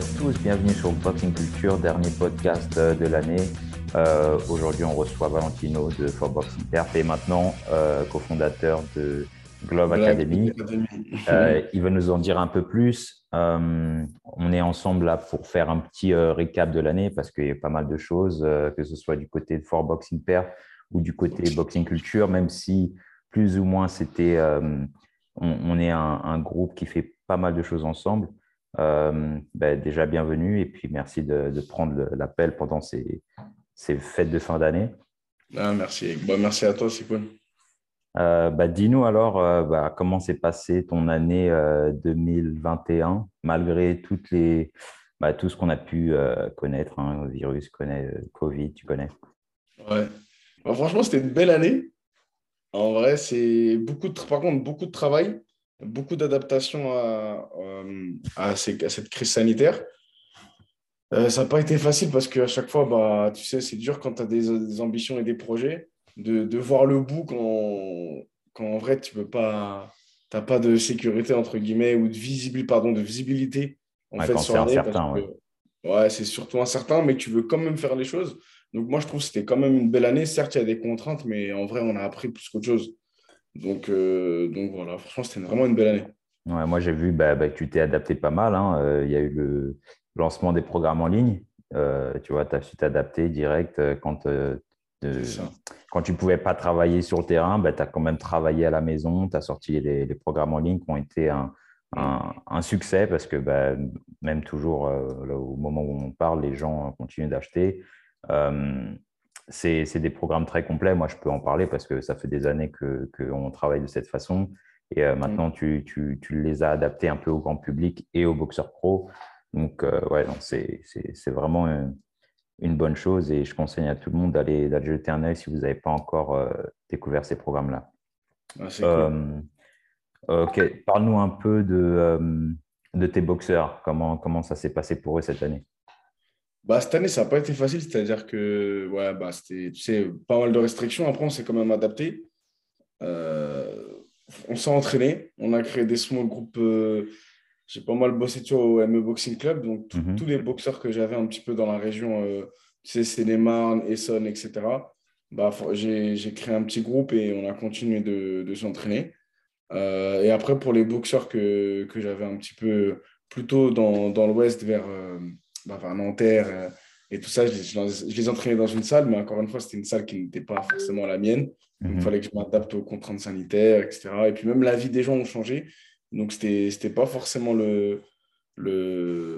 Salut à tous, bienvenue sur Boxing Culture, dernier podcast de l'année. Aujourd'hui, on reçoit Valentino de 4Boxing Perf et maintenant cofondateur de Glove Academy. Il va nous en dire un peu plus. On est ensemble là pour faire un petit récap de l'année parce qu'il y a pas mal de choses, que ce soit du côté de 4Boxing Perf ou du côté Boxing Culture, même si plus ou moins c'était… on est un groupe qui fait pas mal de choses ensemble. Déjà, bienvenue et puis merci de prendre l'appel pendant ces fêtes de fin d'année. Merci. Merci à toi, c'est cool. Dis-nous alors comment s'est passée ton année 2021 malgré tout ce qu'on a pu connaître, hein, virus, Covid, tu connais. Ouais. Franchement, c'était une belle année. En vrai, c'est beaucoup de travail, beaucoup d'adaptation à cette crise sanitaire. Ça n'a pas été facile parce qu'à chaque fois, tu sais, c'est dur quand tu as des ambitions et des projets de voir le bout quand en vrai, tu n'as pas de sécurité, entre guillemets, ou de visibilité. En fait, sur l'année, incertain, c'est surtout incertain, mais tu veux quand même faire les choses. Donc, moi, je trouve que c'était quand même une belle année. Certes, il y a des contraintes, mais en vrai, on a appris plus qu'autre chose. Donc voilà, franchement, c'était vraiment une belle année. Ouais, moi, j'ai vu que tu t'es adapté pas mal. Hein. Il y a eu le lancement des programmes en ligne. Tu vois, tu as su t'adapter direct. Quand tu ne pouvais pas travailler sur le terrain, tu as quand même travaillé à la maison. Tu as sorti les programmes en ligne qui ont été un succès parce que même toujours, au moment où on parle, les gens continuent d'acheter. C'est des programmes très complets. Moi, je peux en parler parce que ça fait des années qu'on travaille de cette façon. Et maintenant, tu les as adaptés un peu au grand public et aux boxeurs pro. Donc, c'est vraiment une bonne chose. Et je conseille à tout le monde d'aller jeter un œil si vous n'avez pas encore découvert ces programmes-là. Ah, c'est cool. OK. Parle-nous un peu de tes boxeurs. Comment ça s'est passé pour eux cette année ? Cette année, ça n'a pas été facile, c'est-à-dire que c'était, tu sais, pas mal de restrictions. Après, on s'est quand même adapté. On s'est entraîné. On a créé des small groupes. J'ai pas mal bossé au ME Boxing Club. Donc, tous les boxeurs que j'avais un petit peu dans la région, Seine-et-Marne, Essonne, etc., j'ai créé un petit groupe et on a continué de s'entraîner. Et après, pour les boxeurs que j'avais un petit peu plutôt dans l'ouest, vers Nanterre et tout ça, je les entraînais dans une salle, mais encore une fois, c'était une salle qui n'était pas forcément la mienne. Donc, il fallait que je m'adapte aux contraintes sanitaires, etc. Et puis, même la vie des gens ont changé. Donc, c'était pas forcément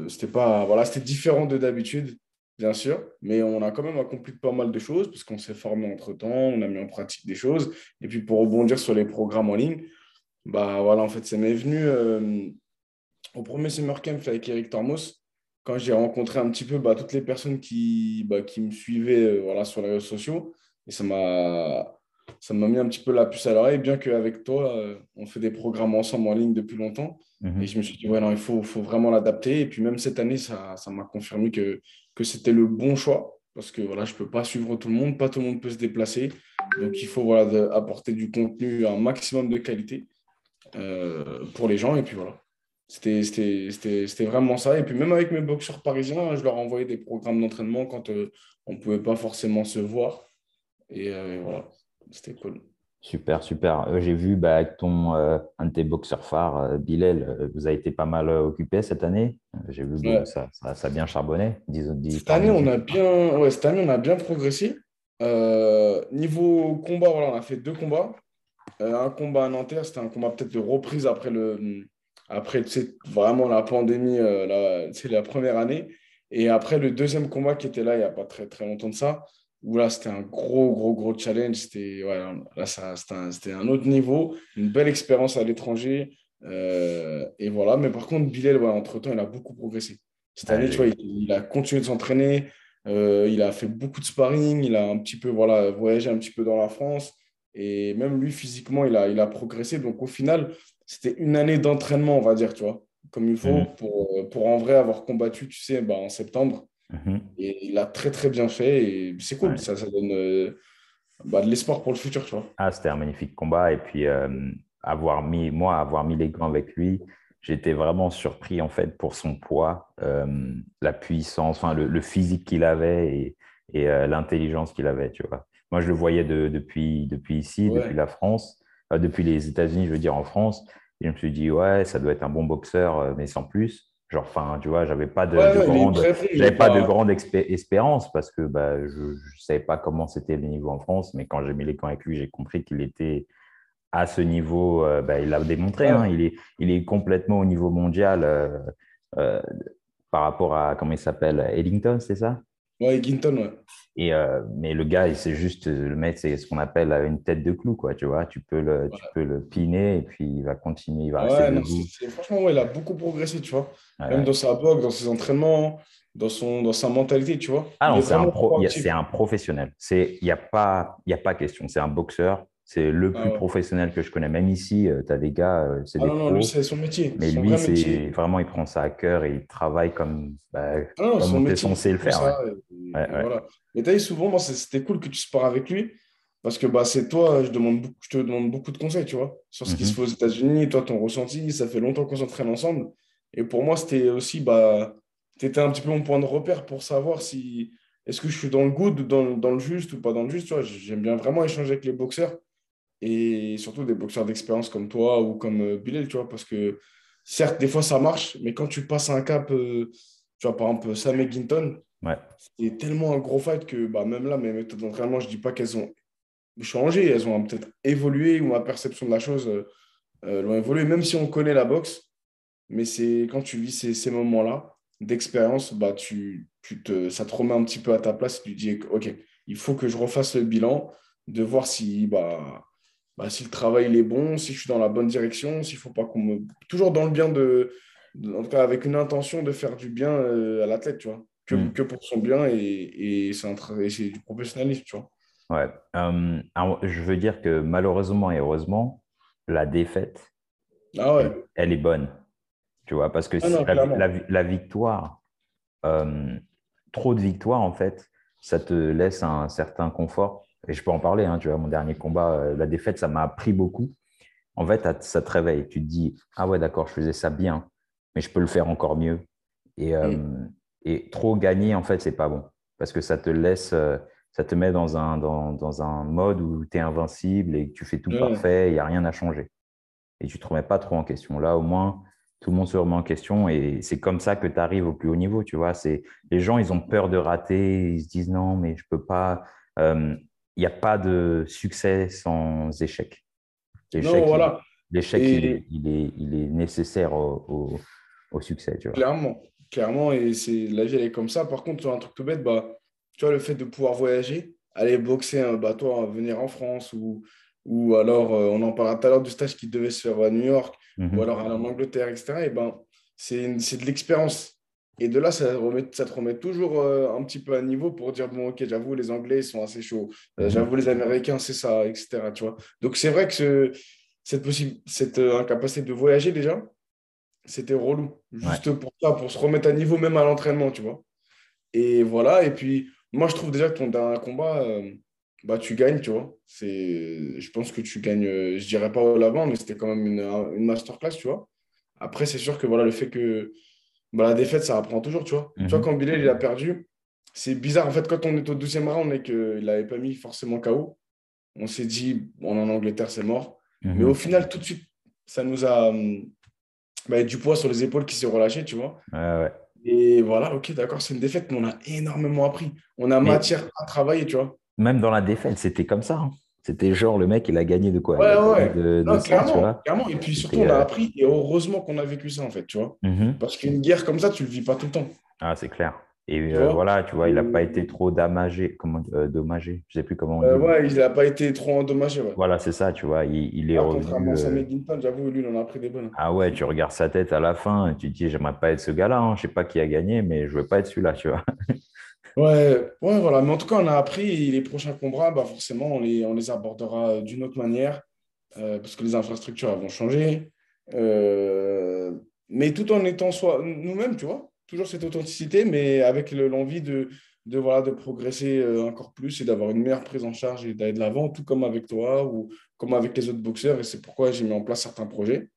c'était différent de d'habitude, bien sûr. Mais on a quand même accompli pas mal de choses parce qu'on s'est formé entre-temps, on a mis en pratique des choses. Et puis, pour rebondir sur les programmes en ligne, en fait, ça m'est venu au premier Summer Camp avec Eric Thomas. Quand j'ai rencontré un petit peu toutes les personnes qui me suivaient sur les réseaux sociaux, et ça m'a mis un petit peu la puce à l'oreille, bien qu'avec toi, on fait des programmes ensemble en ligne depuis longtemps. Et je me suis dit, il faut vraiment l'adapter. Et puis même cette année, ça m'a confirmé que c'était le bon choix, parce que je ne peux pas suivre tout le monde, pas tout le monde peut se déplacer. Donc, il faut apporter du contenu, un maximum de qualité pour les gens. Et puis voilà. C'était vraiment ça. Et puis même avec mes boxeurs parisiens, je leur envoyais des programmes d'entraînement quand on ne pouvait pas forcément se voir. Et voilà, c'était cool. Super, super. J'ai vu avec un de tes boxeurs phares, Bilel, vous avez été pas mal occupé cette année. J'ai vu que ça a bien charbonné. Cette année, on a bien progressé. Niveau combat, on a fait 2 combats. Un combat à Nanterre, c'était un combat peut-être de reprise après Après, tu sais, vraiment la pandémie, c'est la première année. Et après, le deuxième combat qui était là, il n'y a pas très, très longtemps de ça, où là, c'était un gros challenge. C'était un autre niveau, une belle expérience à l'étranger. Et voilà. Mais par contre, Bilel, entre-temps, il a beaucoup progressé. Cette année, tu vois, il a continué de s'entraîner. Il a fait beaucoup de sparring. Il a un petit peu voyagé un petit peu dans la France. Et même lui, physiquement, il a progressé. Donc, au final… C'était une année d'entraînement, on va dire, tu vois, comme il faut, pour en vrai avoir combattu, tu sais, en septembre. Et il a très, très bien fait. Et c'est cool, ça donne de l'espoir pour le futur, tu vois. Ah, c'était un magnifique combat. Et puis, avoir mis les gants avec lui, j'étais vraiment surpris en fait pour son poids, la puissance, enfin, le physique qu'il avait et l'intelligence qu'il avait, tu vois. Moi, je le voyais depuis ici, ouais, depuis la France, depuis les États-Unis, je veux dire en France. Et je me suis dit, ouais, ça doit être un bon boxeur, mais sans plus. Genre, enfin, tu vois, j'avais pas de grande espérance parce que bah, je ne savais pas comment c'était le niveau en France. Mais quand j'ai mis les camps avec lui, j'ai compris qu'il était à ce niveau. Bah, il l'a démontré. Hein, il est complètement au niveau mondial par rapport à, comment il s'appelle, Ellington, c'est ça? Ouais, Ellington, ouais. Mais le gars, c'est juste, le mec, c'est ce qu'on appelle une tête de clou, quoi, tu vois. Tu peux le piner et puis il va continuer, il va rester debout. Franchement, ouais, il a beaucoup progressé, tu vois. Ouais, même dans sa boxe, dans ses entraînements, dans sa mentalité, tu vois. Ah non, c'est un professionnel. Il n'y a pas question. C'est un boxeur. C'est le plus professionnel que je connais. Même ici, tu as des gars, c'est des pros. Non, lui, c'est son métier. Mais lui, c'est vraiment, il prend ça à cœur et il travaille comme on est censé le faire. Ça, ouais. Voilà. Et tu as dit souvent, moi, c'était cool que tu spares avec lui parce que bah, c'est toi, je te demande beaucoup de conseils, tu vois, sur ce qui se fait aux États-Unis, toi, ton ressenti, ça fait longtemps qu'on s'entraîne ensemble. Et pour moi, c'était aussi, bah, tu étais un petit peu mon point de repère pour savoir si est-ce que je suis dans le good, dans le juste ou pas dans le juste, tu vois. J'aime bien vraiment échanger avec les boxeurs. Et surtout des boxeurs d'expérience comme toi ou comme Bilel, tu vois, parce que certes, des fois, ça marche, mais quand tu passes un cap, tu vois, par exemple, Sam McGinton, c'est tellement un gros fight que bah, même là, mes méthodes d'entraînement, je ne dis pas qu'elles ont changé, elles ont peut-être évolué ou ma perception de la chose l'ont évolué, même si on connaît la boxe, mais c'est quand tu vis ces moments-là d'expérience, bah, ça te remet un petit peu à ta place, tu te dis, OK, il faut que je refasse le bilan de voir si... Bah, si le travail il est bon, si je suis dans la bonne direction, s'il faut pas qu'on me... Toujours dans le bien en tout cas, avec une intention de faire du bien à l'athlète, tu vois. Que pour son bien et c'est du professionnalisme, tu vois. Ouais. Je veux dire que malheureusement et heureusement, la défaite, elle est bonne. Tu vois, parce que la victoire, trop de victoire, en fait, ça te laisse un certain confort. Et je peux en parler, hein, tu vois, mon dernier combat, la défaite, ça m'a appris beaucoup. En fait, ça te réveille. Tu te dis, ah ouais, d'accord, je faisais ça bien, mais je peux le faire encore mieux. Et trop gagner, en fait, c'est pas bon. Parce que ça te laisse, ça te met dans un mode où tu es invincible et que tu fais tout parfait, il n'y a rien à changer. Et tu ne te remets pas trop en question. Là, au moins, tout le monde se remet en question et c'est comme ça que tu arrives au plus haut niveau, tu vois. Les gens, ils ont peur de rater, ils se disent, non, mais je ne peux pas… Il n'y a pas de succès sans échec. L'échec, il est nécessaire au succès. Tu vois. Clairement, et la vie, elle est comme ça. Par contre, tu vois, un truc tout bête, bah, tu vois, le fait de pouvoir voyager, aller boxer, bah, toi, venir en France, ou alors, on en parlait tout à l'heure du stage qui devait se faire à New York, ou alors aller en Angleterre, etc. Et ben, c'est de l'expérience. Et de là, ça te remet toujours un petit peu à niveau pour dire, bon, OK, j'avoue, les Anglais, ils sont assez chauds. J'avoue, les Américains, c'est ça, etc. Tu vois. Donc, c'est vrai que cette incapacité de voyager, déjà, c'était relou. Juste pour ça, pour se remettre à niveau, même à l'entraînement, tu vois. Et voilà. Et puis, moi, je trouve déjà que ton dernier combat, bah, tu gagnes, tu vois. Je pense que tu gagnes, je dirais pas au l'avant, mais c'était quand même une masterclass, tu vois. Après, c'est sûr que voilà, le fait que… Bah, la défaite, ça apprend toujours, tu vois. Tu vois, quand Bilel, il a perdu, c'est bizarre. En fait, quand on est au 12e round et qu'il n'avait pas mis forcément KO, on s'est dit, on est en Angleterre, c'est mort. Mais au final, tout de suite, ça nous a du poids sur les épaules qui s'est relâché, tu vois. Et voilà, OK, d'accord, c'est une défaite, mais on a énormément appris. On a matière à travailler, tu vois. Même dans la défaite, c'était comme ça. Hein. C'était genre, le mec, il a gagné de quoi? Clairement. Et puis surtout, on a appris. Et heureusement qu'on a vécu ça, en fait, tu vois. Parce qu'une guerre comme ça, tu ne le vis pas tout le temps. Ah, c'est clair. Et voilà, tu vois, il n'a pas été trop damagé. Dommagé. Je ne sais plus comment on dit. Il n'a pas été trop endommagé. Ouais. Voilà, c'est ça, tu vois. Il est revenu… Contrairement à Sam McGinton, j'avoue, lui, il en a pris des bonnes. Ah ouais, tu regardes sa tête à la fin et tu te dis, j'aimerais pas être ce gars-là. Hein. Je ne sais pas qui a gagné, mais je ne veux pas être celui-là, tu vois. Ouais, voilà. Mais en tout cas, on a appris. Et les prochains combats, bah forcément, on les abordera d'une autre manière parce que les infrastructures elles vont changer. Mais tout en étant soi, nous-mêmes, tu vois, toujours cette authenticité, mais avec l'envie de progresser encore plus et d'avoir une meilleure prise en charge et d'aller de l'avant, tout comme avec toi ou comme avec les autres boxeurs. Et c'est pourquoi j'ai mis en place certains projets.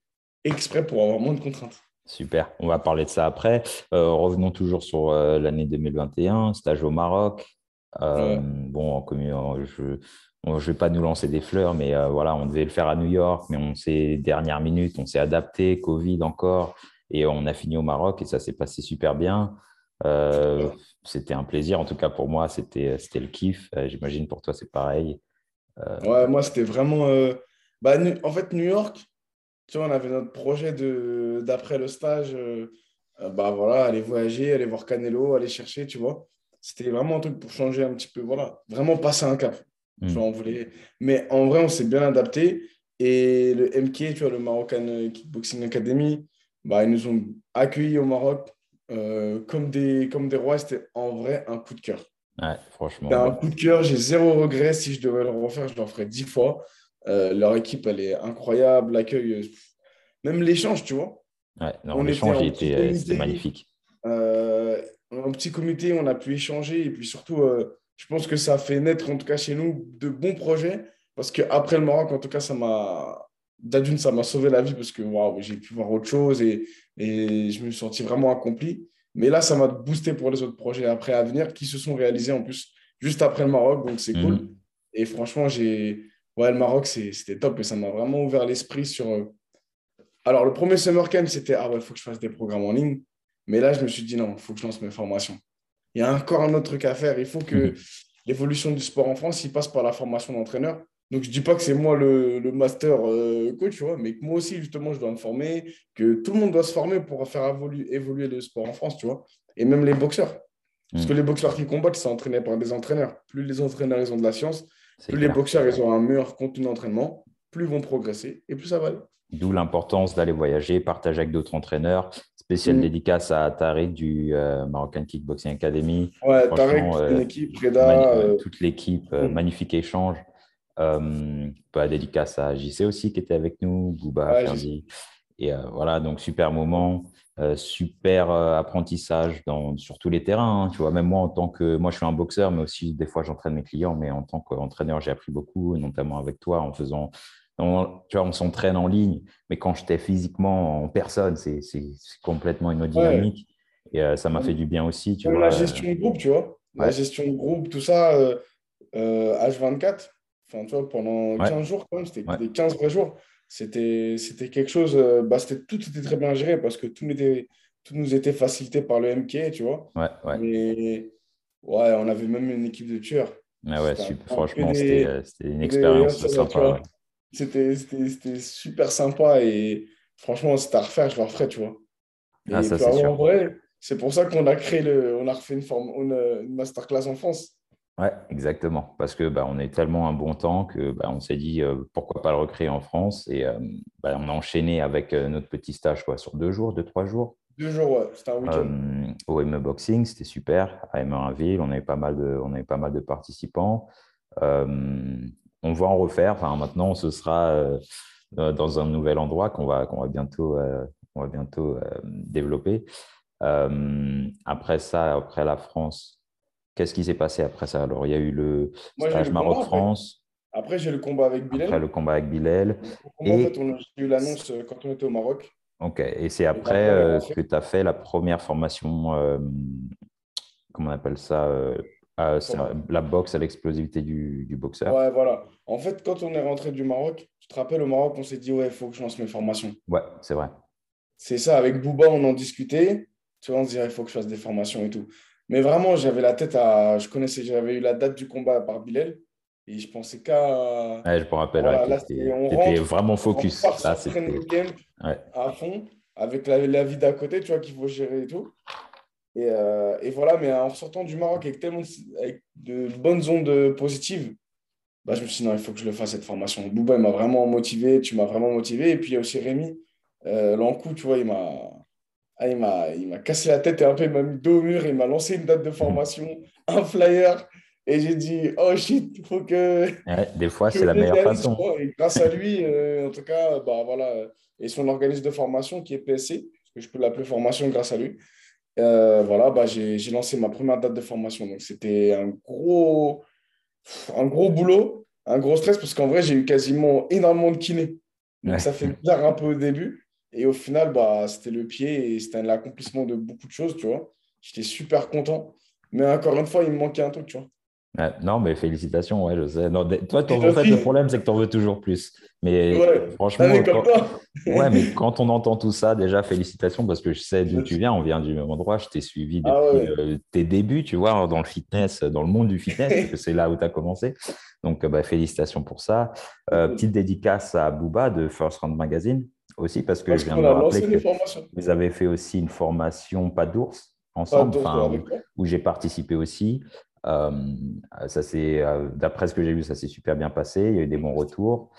exprès pour avoir moins de contraintes. Super, on va parler de ça après. Revenons toujours sur l'année 2021, stage au Maroc. Bon, je ne vais pas nous lancer des fleurs, mais voilà, on devait le faire à New York, mais on s'est dernière minute, on s'est adapté, Covid encore, et on a fini au Maroc et ça s'est passé super bien. C'était un plaisir, en tout cas pour moi, c'était le kiff. J'imagine pour toi, c'est pareil. Ouais, moi, c'était vraiment… en fait, New York… Tu vois, on avait notre projet d'après le stage, voilà, aller voyager, aller voir Canelo, aller chercher, tu vois. C'était vraiment un truc pour changer un petit peu, voilà, vraiment passer un cap. Tu vois, on voulait... Mais en vrai, on s'est bien adapté. Et le MK, tu vois, le Moroccan Kickboxing Academy, ils nous ont accueillis au Maroc comme des rois. C'était en vrai un coup de cœur. Ouais, franchement. C'était un coup de cœur, j'ai zéro regret. Si je devais le refaire, je le referais 10 fois. Leur équipe, elle est incroyable, l'accueil, même l'échange, tu vois. Ouais, l'échange, c'était magnifique. En petit comité, on a pu échanger et puis surtout, je pense que ça a fait naître, en tout cas chez nous, de bons projets parce qu'après le Maroc, en tout cas, ça m'a sauvé la vie parce que waouh, j'ai pu voir autre chose et je me suis senti vraiment accompli. Mais là, ça m'a boosté pour les autres projets après à venir qui se sont réalisés en plus juste après le Maroc, donc c'est cool. Et franchement, ouais, le Maroc, c'était top et ça m'a vraiment ouvert l'esprit sur… Alors, le premier summer camp, c'était « Ah ouais, il faut que je fasse des programmes en ligne ». Mais là, je me suis dit « Non, il faut que je lance mes formations. Il y a encore un autre truc à faire. Il faut que l'évolution du sport en France, il passe par la formation d'entraîneur. Donc, je ne dis pas que c'est moi le master coach, ouais, mais que moi aussi, justement, je dois me former, que tout le monde doit se former pour faire évoluer le sport en France, tu vois. Et même les boxeurs. Parce que les boxeurs qui combattent, sont entraînés par des entraîneurs. Plus les entraîneurs, ils ont de la science, plus les boxeurs ils auront un meilleur contenu d'entraînement, plus ils vont progresser et plus ça va aller. D'où l'importance d'aller voyager, partager avec d'autres entraîneurs. Spéciale dédicace à Tariq du Moroccan Kickboxing Academy. Ouais, Tariq, l'équipe, Reda. Toute l'équipe, magnifique échange. Dédicace à JC aussi qui était avec nous, Bouba, Ferdy. Et voilà, donc super moment, super apprentissage sur tous les terrains. Hein, tu vois, même moi, je suis un boxeur, mais aussi des fois, j'entraîne mes clients. Mais en tant qu'entraîneur, j'ai appris beaucoup, notamment avec toi, tu vois, on s'entraîne en ligne. Mais quand j'étais physiquement en personne, c'est complètement une autre dynamique. Ouais. Et ça m'a fait du bien aussi. Tu vois, la gestion de groupe, tu vois. Ouais. La gestion de groupe, tout ça, H24. Enfin, tu vois, pendant 15 jours, quand même, c'était des 15 vrais jours. C'était quelque chose, tout était très bien géré parce que tout nous était facilité par le MK, tu vois. Ouais. Mais ouais, on avait même une équipe de tueurs. Ah ouais, franchement, c'était une expérience sympa. Ouais. C'était super sympa et franchement, c'était à refaire, je le referais, tu vois. Ah, ça, c'est sûr. En vrai, c'est pour ça qu'on a créé on a refait une masterclass en France. Oui, exactement. Parce que on est tellement un bon temps que on s'est dit pourquoi pas le recréer en France et on a enchaîné avec notre petit stage sur 2 jours, 2-3 jours. 2 jours, ouais. C'était un week-end. Au ME Boxing, c'était super. À ME1ville, on avait pas mal de participants. On va en refaire. Enfin, maintenant, ce sera dans un nouvel endroit qu'on va bientôt développer. Après ça, après la France. Qu'est-ce qui s'est passé après ça? Alors, il y a eu le stage Maroc-France. Après, j'ai le combat avec Bilel. En fait, on a eu l'annonce quand on était au Maroc. OK. Et c'est après que tu as fait la première formation, comment on appelle ça, la boxe à l'explosivité du boxeur. Ouais, voilà. En fait, quand on est rentré du Maroc, tu te rappelles, au Maroc, on s'est dit, il faut que je lance mes formations. Ouais, c'est vrai. C'est ça. Avec Bouba, on en discutait. Tu vois, on se disait, il faut que je fasse des formations et tout. Mais vraiment, j'avais la tête à… J'avais eu la date du combat par Bilel et je pensais qu'à… Ouais, je me rappelle. Voilà, ouais, là, c'était vraiment focus. On part sur training camp à fond avec la vie d'à côté, tu vois, qu'il faut gérer et tout. Et voilà, mais en sortant du Maroc avec tellement de bonnes ondes positives, je me suis dit non, il faut que je le fasse cette formation. Bouba, il m'a vraiment motivé, tu m'as vraiment motivé. Et puis, il y a aussi Rémi Lankou, tu vois, il m'a cassé la tête et un peu il m'a mis dos au mur, il m'a lancé une date de formation, un flyer et j'ai dit « Oh shit, il faut que… » Des fois, c'est la meilleure façon. Et grâce à lui, en tout cas, voilà, et son organisme de formation qui est PSC, parce que je peux l'appeler formation grâce à lui, j'ai lancé ma première date de formation. Donc, c'était un gros boulot, un gros stress parce qu'en vrai, j'ai eu quasiment énormément de kiné. Donc, ça fait bizarre un peu au début. Et au final, bah, c'était le pied et c'était l'accomplissement de beaucoup de choses, tu vois. J'étais super content. Mais encore une fois, il me manquait un truc, tu vois. Ah, non, mais félicitations, ouais, je sais. Non, toi, en fait, le problème, c'est que tu en veux toujours plus. Mais ouais, franchement, ouais, mais quand on entend tout ça, déjà, félicitations, parce que je sais d'où tu viens, on vient du même endroit. Je t'ai suivi depuis tes débuts, tu vois, dans le fitness, dans le monde du fitness, parce que c'est là où tu as commencé. Donc, bah, félicitations pour ça. Petite dédicace à Bouba de First Round Magazine aussi, parce que je viens de me rappeler que vous avez fait aussi une formation pas d'ours ensemble, où j'ai participé aussi. Ça c'est, d'après ce que j'ai vu, ça s'est super bien passé. Il y a eu des bons retours.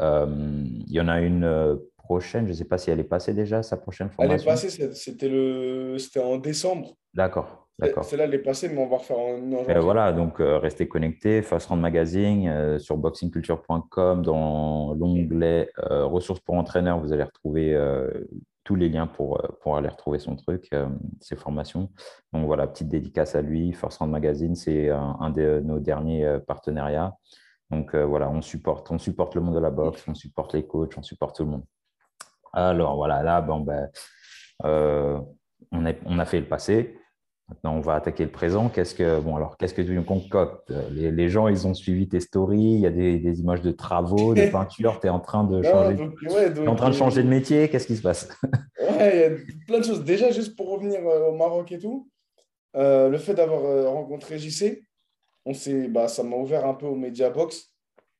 Il y en a une prochaine, je ne sais pas si elle est passée déjà, sa prochaine formation. Elle est passée, c'était en décembre. D'accord. Celle-là, elle est passée, mais on va refaire en janvier. Voilà, donc restez connectés. First Round Magazine, sur boxingculture.com, dans l'onglet ressources pour entraîneurs, vous allez retrouver tous les liens pour aller retrouver son truc, ses formations. Donc voilà, petite dédicace à lui. First Round Magazine, c'est un de nos derniers partenariats. Donc voilà, on supporte le monde de la boxe, on supporte les coachs, on supporte tout le monde. Alors voilà, là, on a fait le passé. Maintenant, on va attaquer le présent. Qu'est-ce que tu nous concoctes ? Les gens, ils ont suivi tes stories, il y a des images de travaux, des peintures, tu es en train de changer de métier. Qu'est-ce qui se passe ? Ouais, il y a plein de choses. Déjà, juste pour revenir au Maroc et tout, le fait d'avoir rencontré JC, ça m'a ouvert un peu au média box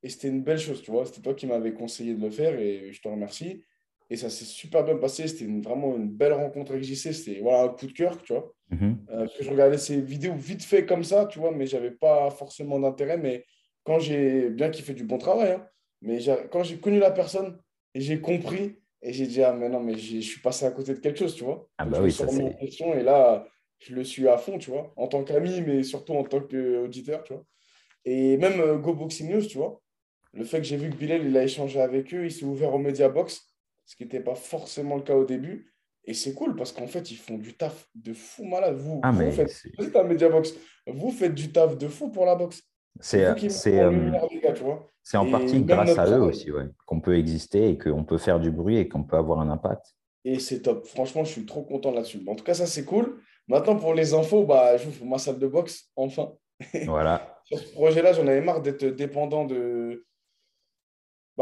et c'était une belle chose, tu vois. C'était toi qui m'avais conseillé de le faire et je te remercie. Et ça s'est super bien passé. C'était vraiment une belle rencontre avec JC. C'était un coup de cœur, tu vois. Je regardais ces vidéos vite fait comme ça, tu vois, mais je n'avais pas forcément d'intérêt. Mais quand j'ai bien kiffé du bon travail, hein, mais quand j'ai connu la personne et j'ai compris, et j'ai dit, ah, mais non, mais je suis passé à côté de quelque chose, tu vois. Ah, bah oui, ça c'est. Et là, je le suis à fond, tu vois, en tant qu'ami, mais surtout en tant qu'auditeur, tu vois. Et même Go Boxing News, tu vois, le fait que j'ai vu que Bilel, il a échangé avec eux, il s'est ouvert au Media Box. Ce qui n'était pas forcément le cas au début. Et c'est cool parce qu'en fait, ils font du taf de fou malade. Vous êtes un Media Box. Vous faites du taf de fou pour la boxe. C'est en partie grâce à eux aussi qu'on peut exister et qu'on peut faire du bruit et qu'on peut avoir un impact. Et c'est top. Franchement, je suis trop content là-dessus. En tout cas, ça, c'est cool. Maintenant, pour les infos, j'ouvre ma salle de boxe, enfin. Voilà. Sur ce projet-là, j'en avais marre d'être dépendant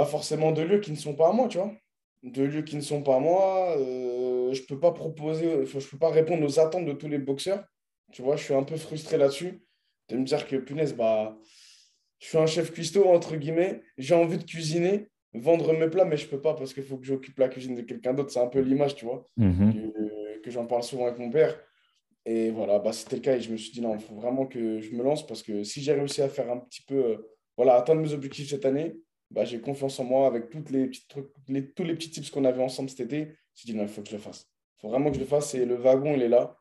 forcément de lieux qui ne sont pas à moi, tu vois. Je ne peux pas répondre aux attentes de tous les boxeurs. Tu vois, je suis un peu frustré là-dessus. De me dire que, punaise, je suis un chef cuistot, entre guillemets. J'ai envie de cuisiner, vendre mes plats, mais je ne peux pas parce qu'il faut que j'occupe la cuisine de quelqu'un d'autre. C'est un peu l'image, tu vois, que j'en parle souvent avec mon père. Et voilà, c'était le cas. Et je me suis dit, non, il faut vraiment que je me lance parce que si j'ai réussi à faire un petit peu, atteindre mes objectifs cette année, j'ai confiance en moi avec tous les petits tips qu'on avait ensemble cet été. Je me suis dit, non, il faut que je le fasse. Il faut vraiment que je le fasse et le wagon, il est là.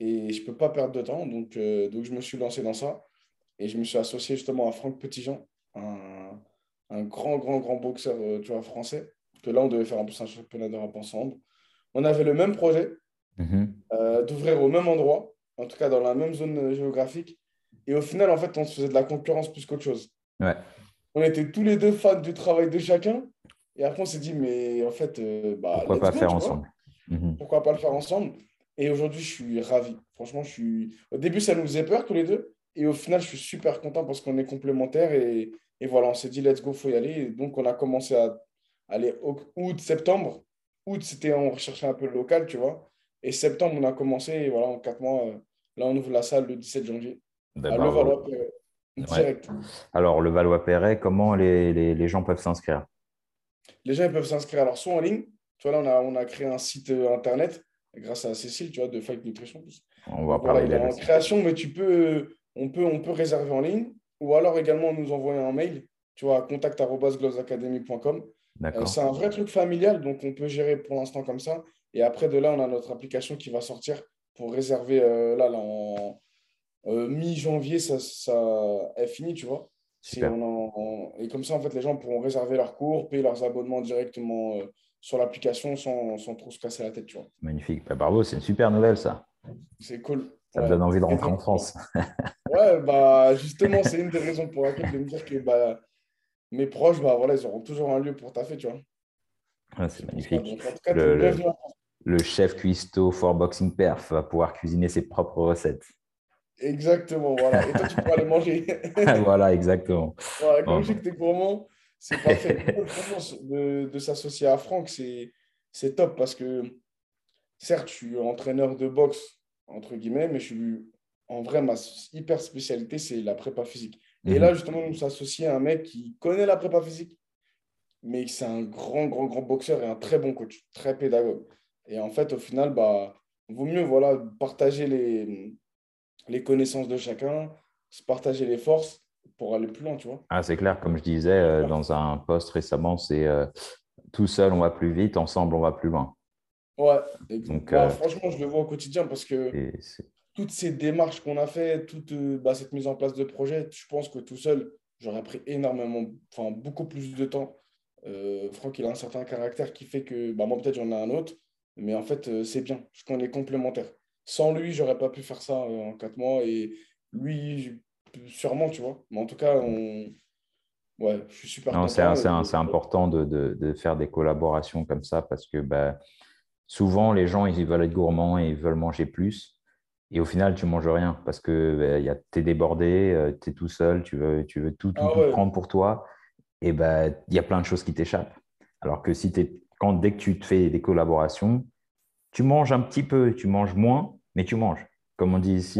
Et je ne peux pas perdre de temps. Donc, je me suis lancé dans ça. Et je me suis associé justement à Franck Petitjean, un grand boxeur français. Que là, on devait faire en plus un championnat d'Europe ensemble. On avait le même projet d'ouvrir au même endroit, en tout cas dans la même zone géographique. Et au final, en fait, on se faisait de la concurrence plus qu'autre chose. Ouais. On était tous les deux fans du travail de chacun. Et après, on s'est dit, mais en fait… pourquoi pas faire ensemble ? Pourquoi pas le faire ensemble ? Et aujourd'hui, je suis ravi. Franchement, au début, ça nous faisait peur tous les deux. Et au final, je suis super content parce qu'on est complémentaires. Et voilà, on s'est dit, let's go, il faut y aller. Et donc, on a commencé à aller août, septembre. Août, on recherchait un peu le local, tu vois. Et septembre, on a commencé. Et voilà, en 4 mois, là, on ouvre la salle le 17 janvier. À Valois Perret. Direct. Ouais. Alors, le Valois Perret, comment les gens peuvent s'inscrire ? Les gens peuvent s'inscrire, alors soit en ligne, tu vois, là on a créé un site internet grâce à Cécile, tu vois, de Fight Nutrition Plus. On va parler de la création, mais on peut réserver en ligne ou alors également nous envoyer un mail, tu vois, à contact@glowzacademy.com. C'est un vrai truc familial, donc on peut gérer pour l'instant comme ça. Et après, de là, on a notre application qui va sortir pour réserver mi-janvier, ça est fini, tu vois. Et comme ça, en fait, les gens pourront réserver leurs cours, payer leurs abonnements directement sur l'application sans trop se casser la tête, tu vois. Magnifique. Bravo, c'est une super nouvelle, ça. C'est cool. Ça me donne envie de rentrer en France. Ouais, justement, c'est une des raisons pour laquelle je vais me dire que mes proches, ils auront toujours un lieu pour taffer, tu vois. Ah, c'est magnifique. Le chef cuistot 4Boxing Perf va pouvoir cuisiner ses propres recettes. Exactement, voilà. Et toi, tu pourras les manger. Voilà, exactement. Voilà, comme je sais que tu es gourmand, c'est parfait. De s'associer à Franck, c'est top parce que, certes, je suis entraîneur de boxe, entre guillemets, mais je suis en vrai, ma hyper spécialité, c'est la prépa physique. Et là, justement, on s'associe à un mec qui connaît la prépa physique, mais c'est un grand boxeur et un très bon coach, très pédagogue. Et en fait, au final, bah, vaut mieux voilà, partager les connaissances de chacun, se partager les forces pour aller plus loin, tu vois. Ah, c'est clair. Comme je disais dans un post récemment, c'est tout seul, on va plus vite, ensemble, on va plus loin. Ouais. Donc, franchement, je le vois au quotidien parce que toutes ces démarches qu'on a faites, toute cette mise en place de projet, je pense que tout seul, j'aurais pris beaucoup plus de temps. Franck, il a un certain caractère qui fait que moi, peut-être, j'en ai un autre. Mais en fait, c'est bien, parce qu'on est complémentaires. Sans lui, je n'aurais pas pu faire ça en 4 mois. Et lui, sûrement, tu vois. Mais en tout cas, je suis super content. C'est important de faire des collaborations comme ça parce que souvent, les gens, ils veulent être gourmands et ils veulent manger plus. Et au final, tu ne manges rien parce que tu es débordé, tu es tout seul, tu veux tout prendre pour toi. Et il y a plein de choses qui t'échappent. Alors que si tu es… Dès que tu te fais des collaborations, tu manges un petit peu, tu manges moins, mais tu manges. Comme on dit ici,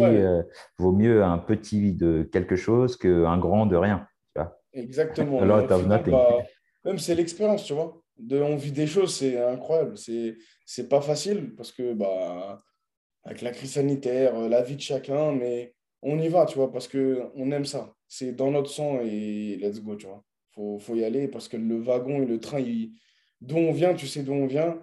vaut mieux un petit de quelque chose qu'un grand de rien. Tu vois. Exactement. Même c'est l'expérience, tu vois. On vit des choses, c'est incroyable. C'est pas facile parce que avec la crise sanitaire, la vie de chacun, mais on y va, tu vois, parce qu'on aime ça. C'est dans notre sang et let's go, tu vois. Faut y aller parce que le wagon et le train, d'où on vient, tu sais d'où on vient.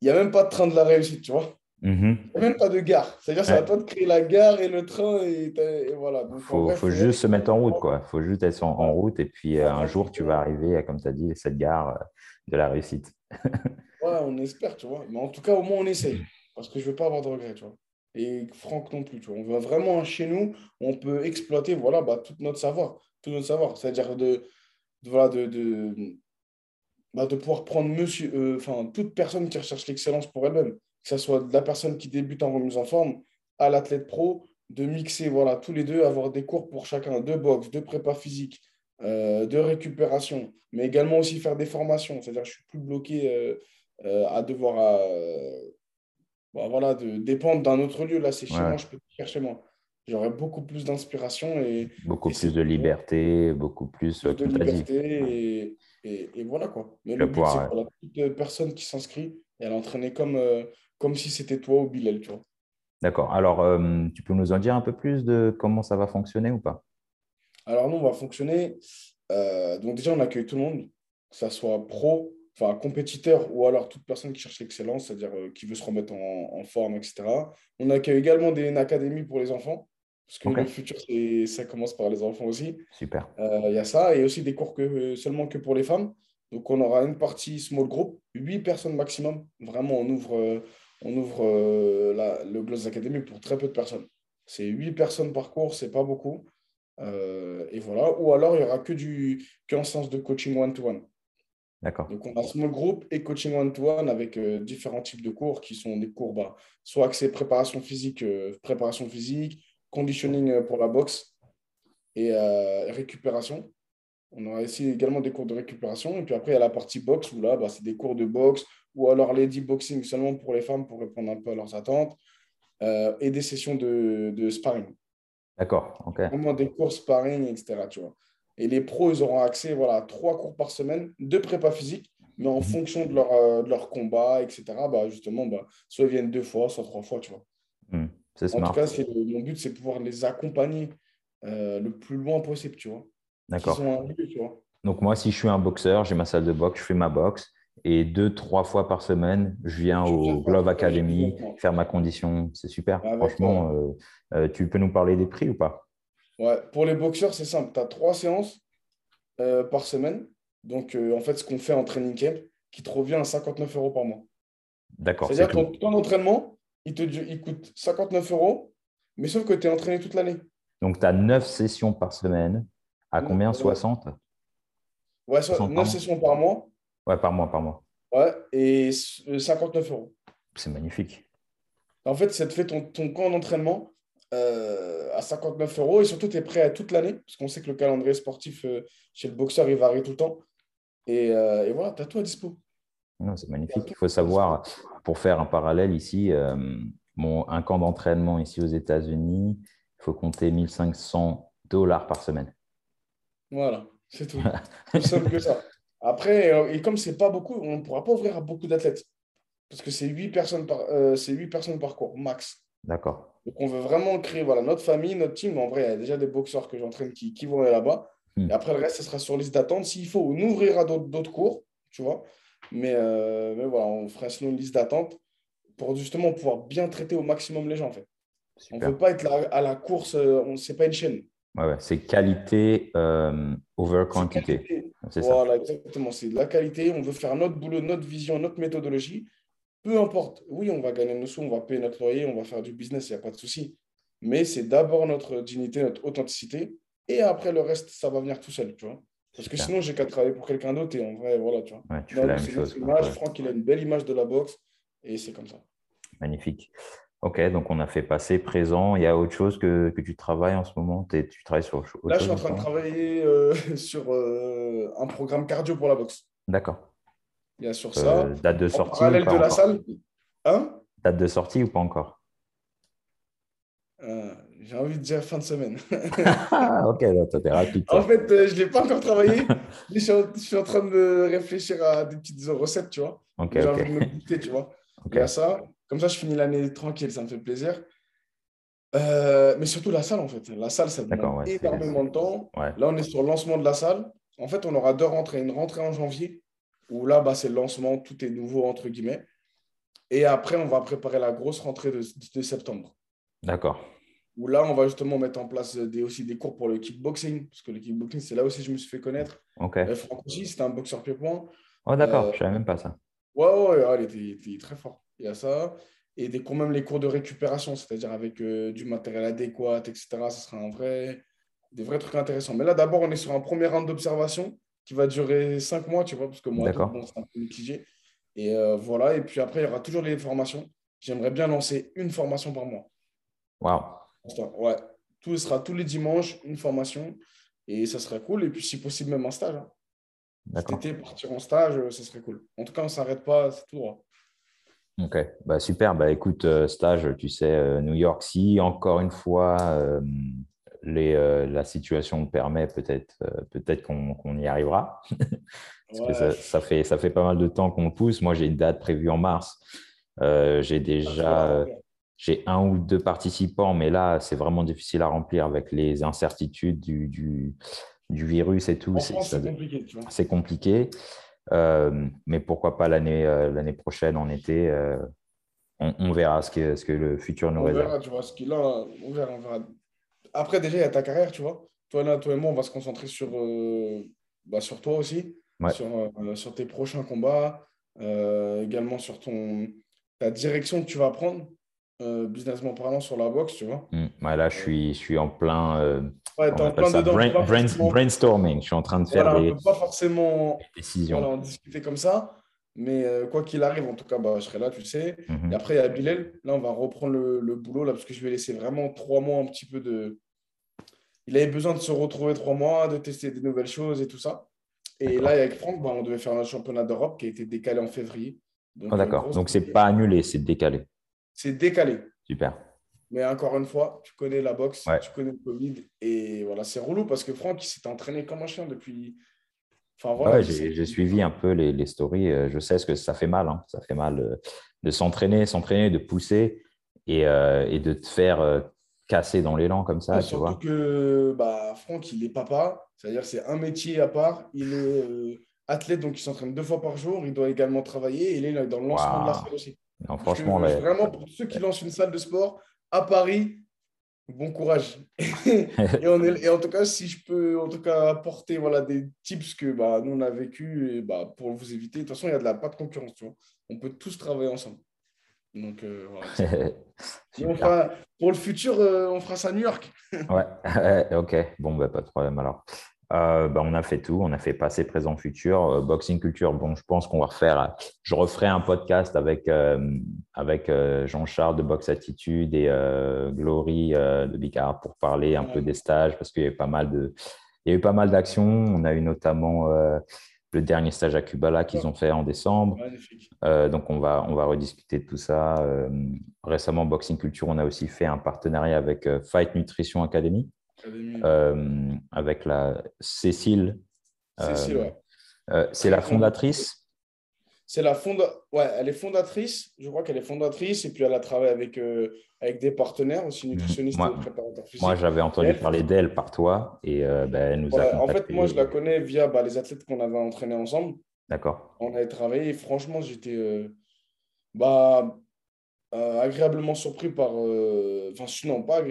Il n'y a même pas de train de la réussite, tu vois. Mm-hmm. Il n'y a même pas de gare. C'est-à-dire, c'est à toi de créer la gare et le train. Et voilà. Il faut juste se mettre en route, quoi. Il faut juste être en route. Et puis, un jour, tu vas arriver, comme tu as dit, à cette gare de la réussite. Ouais, on espère, tu vois. Mais en tout cas, au moins, on essaye. Parce que je ne veux pas avoir de regrets, tu vois. Et Franck non plus, tu vois. On veut vraiment, chez nous, on peut exploiter, voilà, tout notre savoir. Tout notre savoir. C'est-à-dire de pouvoir prendre toute personne qui recherche l'excellence pour elle-même, que ce soit de la personne qui débute en remise en forme à l'athlète pro, de mixer tous les deux, avoir des cours pour chacun, de boxe, de prépa physique, de récupération, mais également aussi faire des formations. C'est-à-dire que je ne suis plus bloqué à devoir dépendre d'un autre lieu. Là, c'est chez moi, je peux faire chez moi. J'aurais beaucoup plus d'inspiration. Beaucoup plus de liberté, beaucoup plus… de liberté et voilà quoi. Mais le but, c'est pour la personne qui s'inscrit et elle entraînait comme si c'était toi ou Bilel, tu vois. D'accord. Alors, tu peux nous en dire un peu plus de comment ça va fonctionner ou pas? Alors, nous, on va fonctionner… donc, déjà, on accueille tout le monde, que ça soit pro, enfin compétiteur ou alors toute personne qui cherche l'excellence, c'est-à-dire qui veut se remettre en forme, etc. On accueille également une académie pour les enfants. Parce que le futur, ça commence par les enfants aussi. Super. Il y a ça. Et aussi des cours seulement que pour les femmes. Donc, on aura une partie small group, 8 personnes maximum. Vraiment, on ouvre le Glowz Academy pour très peu de personnes. C'est 8 personnes par cours, c'est pas beaucoup. Et voilà. Ou alors, il n'y aura qu'en séance de coaching one-to-one. D'accord. Donc, on a small group et coaching one-to-one avec différents types de cours qui sont des cours soit axés préparation physique, conditioning pour la boxe et récupération. On aura ici également des cours de récupération. Et puis après, il y a la partie boxe où là, c'est des cours de boxe ou alors lady boxing seulement pour les femmes pour répondre un peu à leurs attentes et des sessions de sparring. D'accord, ok. Vraiment des cours sparring, etc. Tu vois. Et les pros, ils auront accès à 3 cours par semaine de prépa physique, mais en fonction de leur combat, etc. Soit ils viennent 2 fois, soit 3 fois, tu vois. C'est smart. En tout cas, mon but, c'est pouvoir les accompagner le plus loin possible, tu vois. D'accord. Tu vois. Donc, moi, si je suis un boxeur, j'ai ma salle de boxe, je fais ma boxe. Et 2-3 fois par semaine, je viens au Glove Academy faire ma condition. C'est super. Franchement, tu peux nous parler des prix ou pas? Ouais. Pour les boxeurs, c'est simple. Tu as 3 séances par semaine. Donc, en fait, ce qu'on fait en training camp, qui te revient à 59 € par mois. D'accord. C'est-à-dire que ton entraînement… Il coûte 59 €, mais sauf que tu es entraîné toute l'année. Donc, tu as 9 sessions par semaine. À combien? 60 ? Ouais, 9 sessions par mois. Ouais, par mois, Ouais, et 59 €. C'est magnifique. En fait, ça te fait ton camp d'entraînement à 59 € et surtout, tu es prêt à toute l'année parce qu'on sait que le calendrier sportif chez le boxeur, il varie tout le temps. Et voilà, tu as tout à dispo. Non, c'est magnifique. Il faut savoir, pour faire un parallèle ici, un camp d'entraînement ici aux États-Unis, il faut compter $1 500 par semaine. Voilà, c'est tout. Plus simple que ça. Après, et comme c'est pas beaucoup, on ne pourra pas ouvrir à beaucoup d'athlètes parce que c'est 8 personnes par cours, max. D'accord. Donc, on veut vraiment créer notre famille, notre team. En vrai, il y a déjà des boxeurs que j'entraîne qui vont aller là-bas. Et après, le reste, ça sera sur liste d'attente. S'il faut, on ouvrira d'autres cours, tu vois. Mais voilà, on fera sinon une liste d'attente pour justement pouvoir bien traiter au maximum les gens, en fait. Super. On ne veut pas être à la course, ce n'est pas une chaîne. Ouais, c'est qualité over quantité. Voilà, exactement. C'est de la qualité. On veut faire notre boulot, notre vision, notre méthodologie. Peu importe. Oui, on va gagner nos sous, on va payer notre loyer, on va faire du business, il n'y a pas de souci. Mais c'est d'abord notre dignité, notre authenticité. Et après, le reste, ça va venir tout seul, tu vois. Parce que sinon, j'ai qu'à travailler pour quelqu'un d'autre et en vrai, voilà, tu vois. Ouais, tu fais la même chose. Image, Franck, il a une belle image de la boxe et c'est comme ça. Magnifique. OK, donc on a fait passer, présent. Il y a autre chose que tu travailles en ce moment? Tu travailles sur autre Là, chose, je suis en train de travailler sur un programme cardio pour la boxe. D'accord. Il y a sur ça. Date de sortie. En parallèle de la salle. Hein? Date de sortie ou pas encore? J'ai envie de dire fin de semaine. OK, toi, t'es rapide. En fait, je ne l'ai pas encore travaillé. Je suis en train de réfléchir à des petites recettes, tu vois. Okay, j'ai envie de me goûter, tu vois. Okay. Et à ça, comme ça, je finis l'année tranquille, ça me fait plaisir. Mais surtout la salle, en fait. La salle, ça demande énormément de temps. Ouais. Là, on est sur le lancement de la salle. En fait, on aura 2 rentrées. Une rentrée en janvier, où là, c'est le lancement, tout est nouveau, entre guillemets. Et après, on va préparer la grosse rentrée de septembre. D'accord. Où là, on va justement mettre en place aussi des cours pour le kickboxing, parce que le kickboxing, c'est là aussi que je me suis fait connaître. Okay. Franck aussi, c'était un boxeur pied-point. Oh, d'accord, je ne savais même pas ça. Ouais, il était très fort. Il y a ça. Et les cours de récupération, c'est-à-dire avec du matériel adéquat, etc. Ça sera des vrais trucs intéressants. Mais là, d'abord, on est sur un premier round d'observation qui va durer 5 mois, tu vois, parce que moi, c'est un peu mitigé. Et voilà. Et puis après, il y aura toujours les formations. J'aimerais bien lancer une formation par mois. Waouh! Ouais, tout sera tous les dimanches, une formation et ça serait cool. Et puis, si possible, même un stage. Hein. Cet été, partir en stage, ça serait cool. En tout cas, on ne s'arrête pas, c'est tout droit. OK, super. Écoute, stage, tu sais, New York, si encore une fois, la situation le permet, peut-être qu'on y arrivera. Parce que ça fait pas mal de temps qu'on pousse. Moi, j'ai une date prévue en mars. J'ai 1 ou 2 participants, mais là, c'est vraiment difficile à remplir avec les incertitudes du virus et tout. C'est compliqué, tu vois. C'est compliqué. Mais pourquoi pas l'année prochaine, en été, on verra ce que le futur nous réserve. On verra, tu vois, on verra. Après, déjà, il y a ta carrière, tu vois. Toi et moi, on va se concentrer sur toi aussi, sur tes prochains combats, également sur ta direction que tu vas prendre. Businessment parlant sur la boxe, tu vois. Là, je suis en plein, brainstorming. Je suis en train de faire des décisions. On ne peut pas forcément en discuter comme ça, mais quoi qu'il arrive, en tout cas, je serai là, tu sais. Et après, il y a Bilel. Là, on va reprendre le boulot, là, parce que je lui ai laissé vraiment 3 mois un petit peu de… Il avait besoin de se retrouver 3 mois, de tester des nouvelles choses et tout ça. Et là, avec Franck, on devait faire un championnat d'Europe qui a été décalé en février. D'accord. Donc, ce n'est pas annulé, c'est décalé. C'est décalé. Super. Mais encore une fois, tu connais la boxe, tu connais le Covid. Et voilà, c'est relou parce que Franck, il s'est entraîné comme un chien depuis… Enfin, voilà, j'ai suivi un peu les stories. Je sais ce que ça fait mal. Hein. Ça fait mal de s'entraîner, de pousser et de te faire casser dans l'élan comme ça. Tu vois. Surtout que Franck, il est papa. C'est-à-dire c'est un métier à part. Il est athlète, donc il s'entraîne 2 fois par jour. Il doit également travailler. Il est dans le lancement de la salle aussi. Non, franchement, vraiment, pour ceux qui lancent une salle de sport à Paris, bon courage. Et en tout cas, si je peux apporter des tips que nous, on a vécu et, pour vous éviter. De toute façon, il n'y a pas de concurrence. Tu vois. On peut tous travailler ensemble. Donc, pour le futur, on fera ça à New York. OK. Bon, pas de problème alors. On a fait tout, on a fait passé, présent, futur, boxing culture. Bon, je pense qu'on va refaire, je referai un podcast avec Jean-Charles de Box Attitude et Glory de Bicard pour parler un peu des stages, parce qu'il y a eu pas mal d'actions. On a eu notamment le dernier stage à Cuba là qu'ils ont fait en décembre. Donc on va rediscuter de tout ça. Récemment, Boxing Culture, on a aussi fait un partenariat avec Fight Nutrition Academy. Avec la Cécile. Cécile, ouais. C'est la fondatrice. Ouais, elle est fondatrice. Je crois qu'elle est fondatrice. Et puis, elle a travaillé avec des partenaires aussi, nutritionnistes et préparateurs physiques. Moi, j'avais entendu parler d'elle par toi. Et elle nous a contactés. En fait, moi, je la connais via les athlètes qu'on avait entraînés ensemble. D'accord. On avait travaillé. Et franchement, j'étais agréablement surpris par…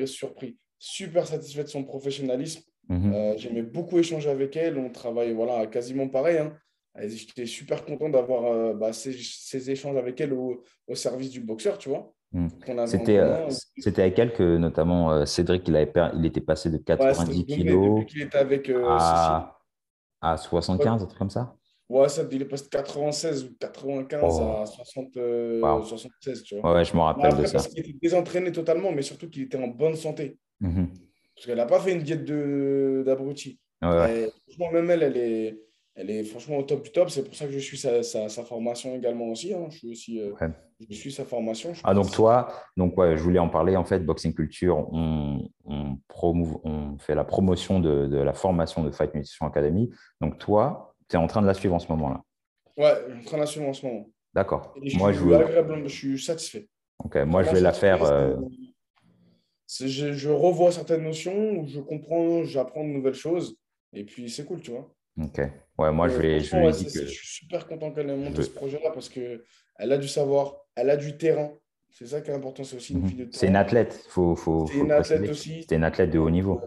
surpris. Super satisfait de son professionnalisme. J'aimais beaucoup échanger avec elle. On travaille quasiment pareil. J'étais super content d'avoir ces échanges avec elle au service du boxeur, tu vois. C'était avec elle que, notamment, Cédric, il était passé de 90 kilos. Depuis qu'il était avec à 75, un truc comme ça. Ouais, ça, il est passé de 96 ou 95 à 76, tu vois. Ouais, je m'en rappelle de ça. Parce qu'il était désentraîné totalement, mais surtout qu'il était en bonne santé. Parce qu'elle n'a pas fait une diète d'abruti. Franchement, même elle est franchement au top du top. C'est pour ça que je suis sa formation également aussi. Je suis sa formation. Je voulais en parler. En fait, Boxing Culture, on fait la promotion de la formation de Fight Nutrition Academy. Donc, toi, tu es en train de la suivre en ce moment-là. Ouais, je suis en train de la suivre en ce moment. D'accord. Je suis satisfait. Ok, moi, je vais la faire… Je revois certaines notions, je comprends, j'apprends de nouvelles choses et puis c'est cool, tu vois. Ok. Ouais, moi, je suis super content qu'elle ait monté ce projet-là parce qu'elle a du savoir, elle a du terrain. C'est ça qui est important, c'est aussi une fille de terrain. C'est une athlète. C'est une athlète aussi. C'est une athlète de haut niveau.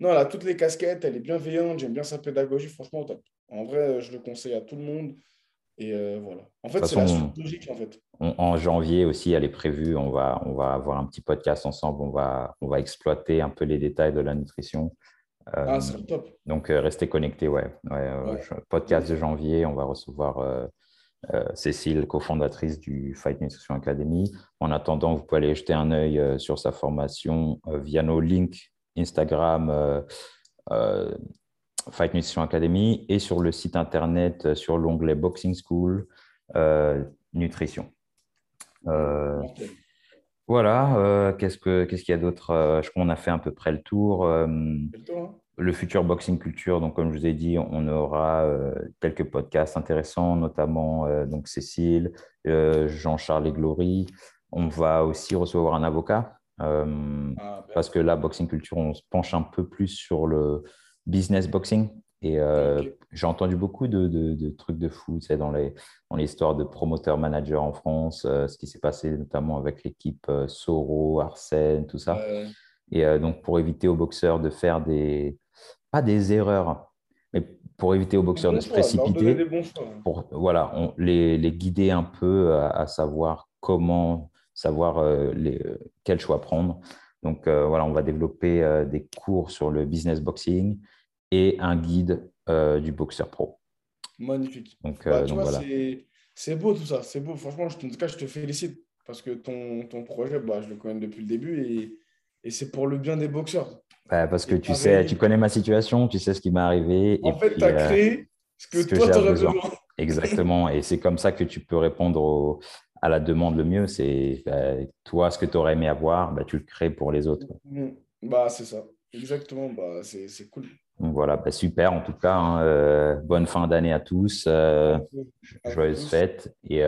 Non, elle a toutes les casquettes, elle est bienveillante, j'aime bien sa pédagogie, franchement, top. En vrai, je le conseille à tout le monde. Et voilà. En fait, c'est la suite logique, en fait. En janvier aussi, elle est prévue. On va avoir un petit podcast ensemble. On va exploiter un peu les détails de la nutrition. C'est top. Donc, restez connectés, podcast de janvier, on va recevoir Cécile, cofondatrice du Fight Nutrition Academy. En attendant, vous pouvez aller jeter un œil sur sa formation via nos links Instagram, Fight Nutrition Academy, et sur le site internet, sur l'onglet Boxing School Nutrition. Qu'est-ce qu'il y a d'autre? Je crois qu'on a fait à peu près le tour. Le futur Boxing Culture, donc comme je vous ai dit, on aura quelques podcasts intéressants, notamment donc Cécile, Jean-Charles et Glory. On va aussi recevoir un avocat parce que là, Boxing Culture, on se penche un peu plus sur le business boxing. Et j'ai entendu beaucoup de trucs de fou, tu sais, dans l'histoire de promoteurs-managers en France, ce qui s'est passé notamment avec l'équipe Soro, Arsène, tout ça. Et donc, pour éviter aux boxeurs de faire pas des erreurs, mais pour éviter aux boxeurs de se précipiter, on les guider un peu à savoir quel choix prendre. Donc, on va développer des cours sur le business boxing et un guide du boxeur pro. Magnifique. Donc, c'est beau tout ça. C'est beau. Franchement, en tout cas, je te félicite parce que ton projet, je le connais depuis le début et c'est pour le bien des boxeurs. Parce que tu connais ma situation, tu sais ce qui m'est arrivé. Tu as créé ce que toi, tu aurais besoin. Exactement. Et c'est comme ça que tu peux répondre à la demande le mieux. C'est toi, ce que tu aurais aimé avoir, tu le crées pour les autres. C'est ça. Exactement. C'est cool. Donc voilà, super en tout cas. Bonne fin d'année à tous. Joyeuses fêtes. Et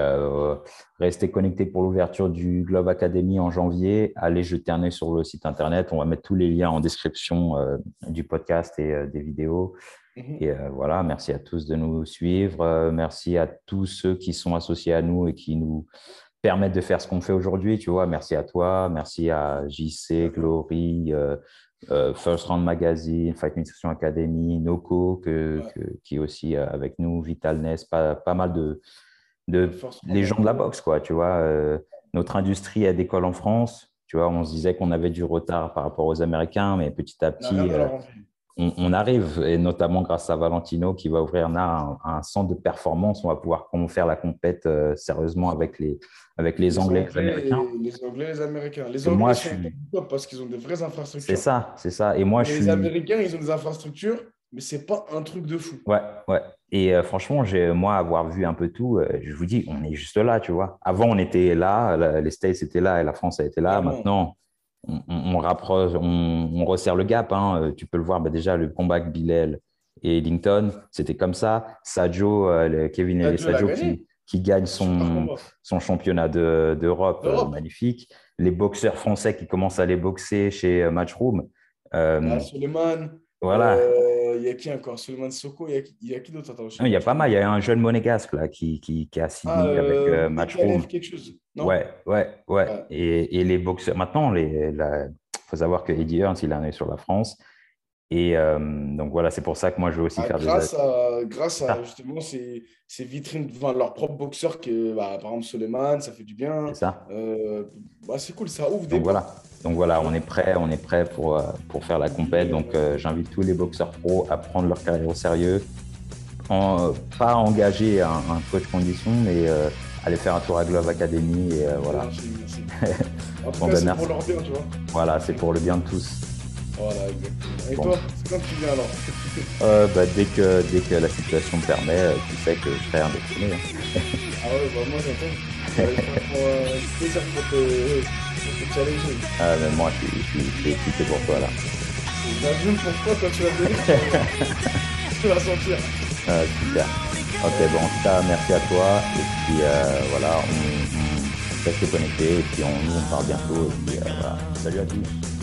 restez connectés pour l'ouverture du Glove Academy en janvier. Allez jeter un œil sur le site internet. On va mettre tous les liens en description du podcast et des vidéos. Et merci à tous de nous suivre. Merci à tous ceux qui sont associés à nous et qui nous permettent de faire ce qu'on fait aujourd'hui. Tu vois, merci à toi. Merci à JC, Glory, First Round Magazine, Fight Nutrition Academy, Noco qui est aussi avec nous, Vitalness, pas mal de les gens de la boxe, quoi, tu vois. Notre industrie, elle décolle en France, tu vois. On se disait qu'on avait du retard par rapport aux Américains, mais petit à petit, on arrive, et notamment grâce à Valentino qui va ouvrir là un centre de performance. On va pouvoir faire la compète sérieusement avec les Anglais, les Américains. Les Anglais, les Américains. Les Anglais, top parce qu'ils ont de vraies infrastructures. C'est ça. Et moi, les Américains, ils ont des infrastructures, mais ce n'est pas un truc de fou. Ouais. Et franchement, moi, avoir vu un peu tout, je vous dis, on est juste là, tu vois. Avant, on était là, les States étaient là et la France a été là. Vraiment. Maintenant… on rapproche, on resserre le gap. Tu peux le voir, déjà, le combat avec Bilel et Ellington, c'était comme ça. Sadio, Kevin et Sadio qui gagne son championnat d'Europe, magnifique. Les boxeurs français qui commencent à aller boxer chez Matchroom. Suleiman. Voilà. Il y a qui encore? Suleiman Soko, il y a qui d'autre? Il y a pas mal. Il y a un jeune monégasque là, qui a signé avec Matchroom. Non. Ouais. Et les boxeurs. Maintenant, faut savoir que Eddie Hearns, il en est sur la France. Et donc voilà, c'est pour ça que moi, je veux aussi faire grâce à justement ces vitrines devant leurs propres boxeurs, par exemple Soleiman, ça fait du bien. C'est ça. C'est cool, ça ouvre des. Donc voilà, on est prêt pour faire la compète. Donc j'invite tous les boxeurs pros à prendre leur carrière au sérieux, pas engager un coach condition, mais aller faire un tour à Glove Academy et voilà. Merci. En tout cas, c'est pour leur bien, tu vois. Voilà, c'est pour le bien de tous. Voilà, exactement. Et toi, c'est quand tu viens alors? Dès que la situation me permet, tu sais que je serai indépendant. Ah ouais, moi j'attends. C'est plaisir pour te challenger. Ah mais moi je suis équipé pour toi là. J'imagine pour toi quand tu vas te donner. Tu vas sentir. Super. Ok, bon, en tout cas, merci à toi. Et puis voilà, on reste connecté et puis on part bientôt. Et puis, voilà. Salut à tous.